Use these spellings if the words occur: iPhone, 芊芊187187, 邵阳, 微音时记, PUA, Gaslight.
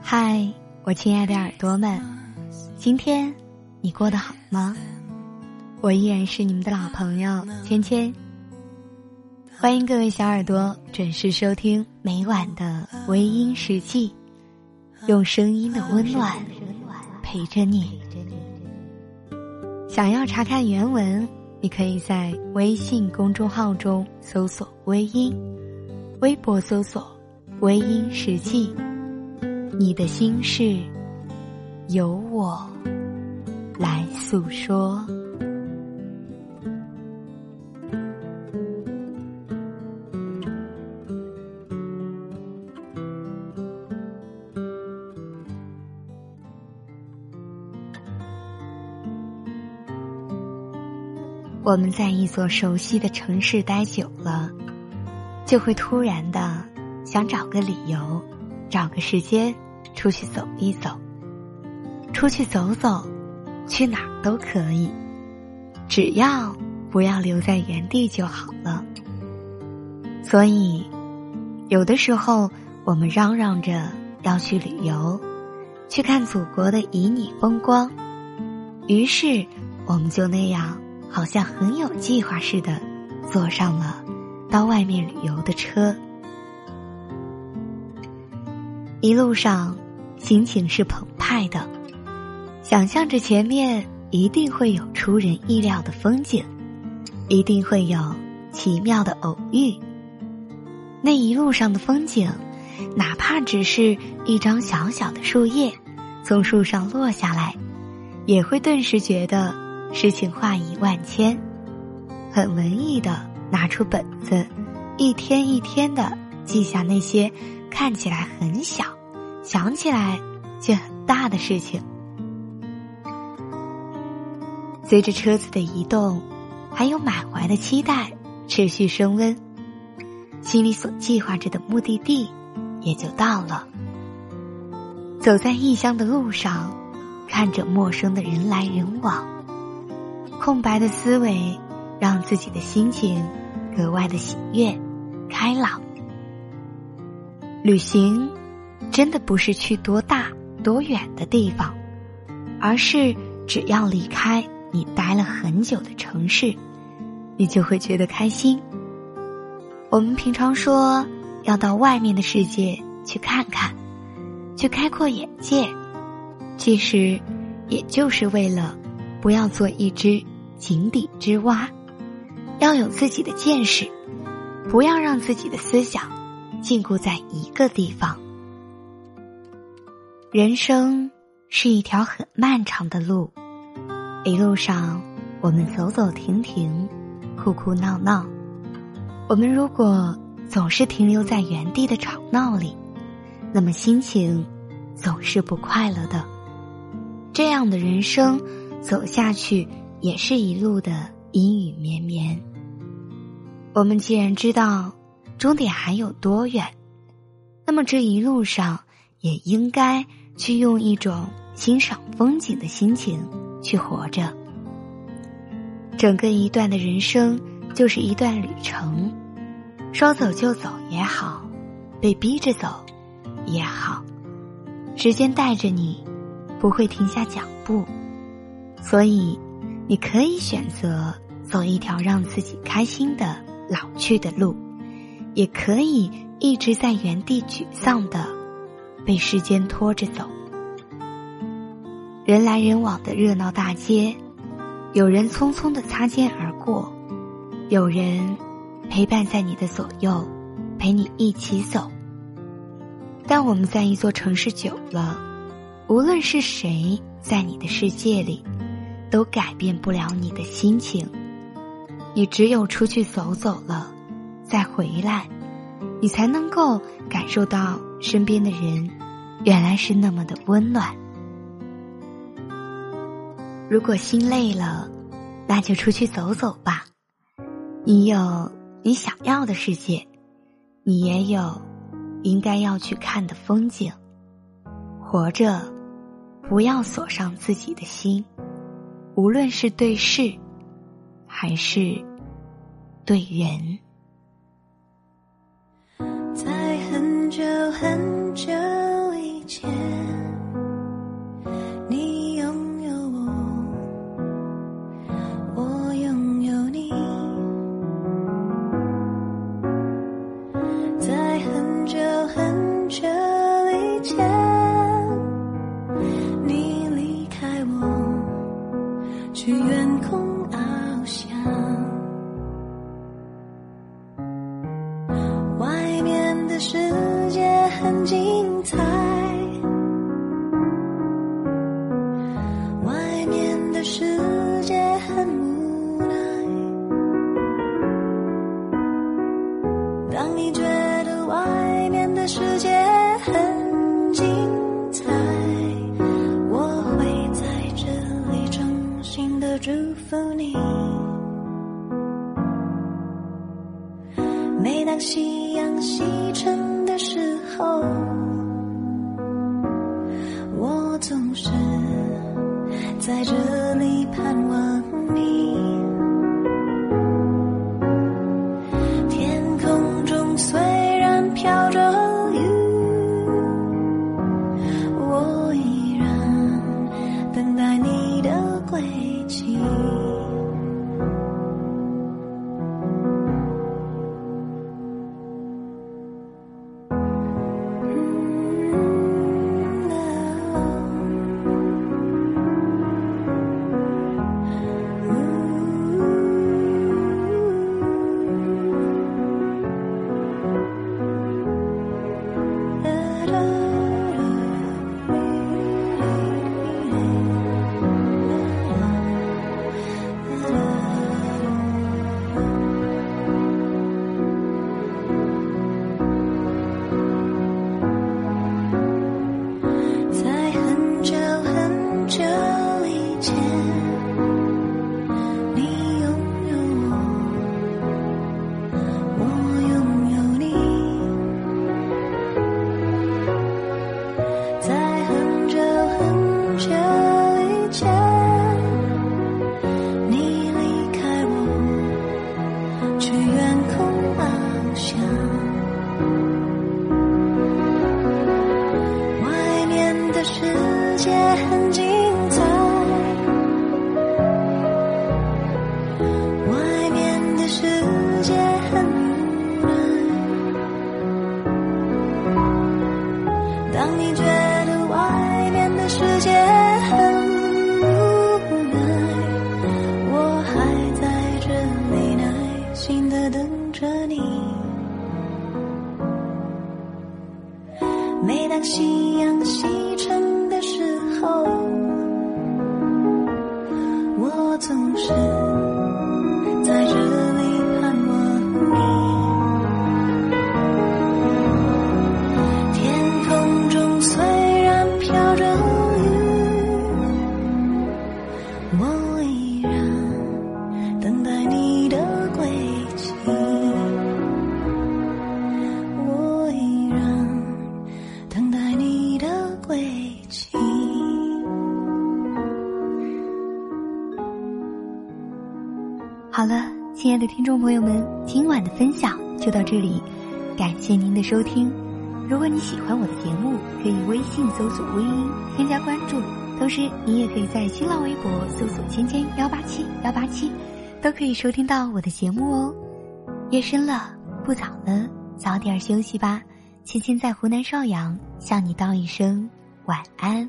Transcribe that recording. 嗨，我亲爱的耳朵们，今天你过得好吗？我依然是你们的老朋友芊芊，欢迎各位小耳朵准时收听每晚的微音时记，用声音的温暖陪着你。想要查看原文，你可以在微信公众号中搜索微音，微博搜索微音时记，你的心事由我来诉说。我们在一座熟悉的城市待久了，就会突然的想找个理由，找个时间出去走一走。出去走走，去哪儿都可以，只要不要留在原地就好了。所以有的时候我们嚷嚷着要去旅游，去看祖国的旖旎风光，于是我们就那样好像很有计划似的坐上了到外面旅游的车。一路上心情是澎湃的，想象着前面一定会有出人意料的风景，一定会有奇妙的偶遇。那一路上的风景，哪怕只是一张小小的树叶从树上落下来，也会顿时觉得诗情画意万千，很文艺的拿出本子，一天一天的记下那些看起来很小，想起来却很大的事情。随着车子的移动，还有满怀的期待持续升温，心里所计划着的目的地也就到了。走在异乡的路上，看着陌生的人来人往，空白的思维让自己的心情格外的喜悦开朗。旅行真的不是去多大多远的地方，而是只要离开你待了很久的城市，你就会觉得开心。我们平常说要到外面的世界去看看，去开阔眼界，其实也就是为了不要做一只井底之蛙，要有自己的见识，不要让自己的思想禁锢在一个地方。人生是一条很漫长的路，一路上我们走走停停，哭哭闹闹。我们如果总是停留在原地的吵闹里，那么心情总是不快乐的。这样的人生走下去也是一路的阴雨绵绵。我们既然知道终点还有多远，那么这一路上也应该去用一种欣赏风景的心情去活着。整个一段的人生就是一段旅程，说走就走也好，被逼着走也好，时间带着你不会停下脚步，所以你可以选择走一条让自己开心的老去的路，也可以一直在原地沮丧的被时间拖着走。人来人往的热闹大街，有人匆匆的擦肩而过，有人陪伴在你的左右，陪你一起走。但我们在一座城市久了，无论是谁在你的世界里，都改变不了你的心情。你只有出去走走了再回来，你才能够感受到身边的人原来是那么的温暖。如果心累了，那就出去走走吧。你有你想要的世界，你也有应该要去看的风景。活着不要锁上自己的心，无论是对事还是对人。久很久以前，你拥有我，我拥有你，在很久很久以前，你离开我，去远空翱翔。世界很精彩，外面的世界很无奈。当你觉得外面的世界很精彩，我会在这里衷心地祝福你。每当夕阳西沉的时候，我总是在这里盼望你。天空中虽然飘着雨，我依然等待你的归期。每当夕阳西沉的时候，我总是在这里盼望你。天空中虽然飘着雨，我依然等待你的归期。好了，亲爱的听众朋友们，今晚的分享就到这里，感谢您的收听。如果你喜欢我的节目，可以微信搜索微音添加关注，同时你也可以在新浪微博搜索芊芊187187，都可以收听到我的节目哦。夜深了，不早了，早点休息吧。芊芊在湖南邵阳向你道一声晚安。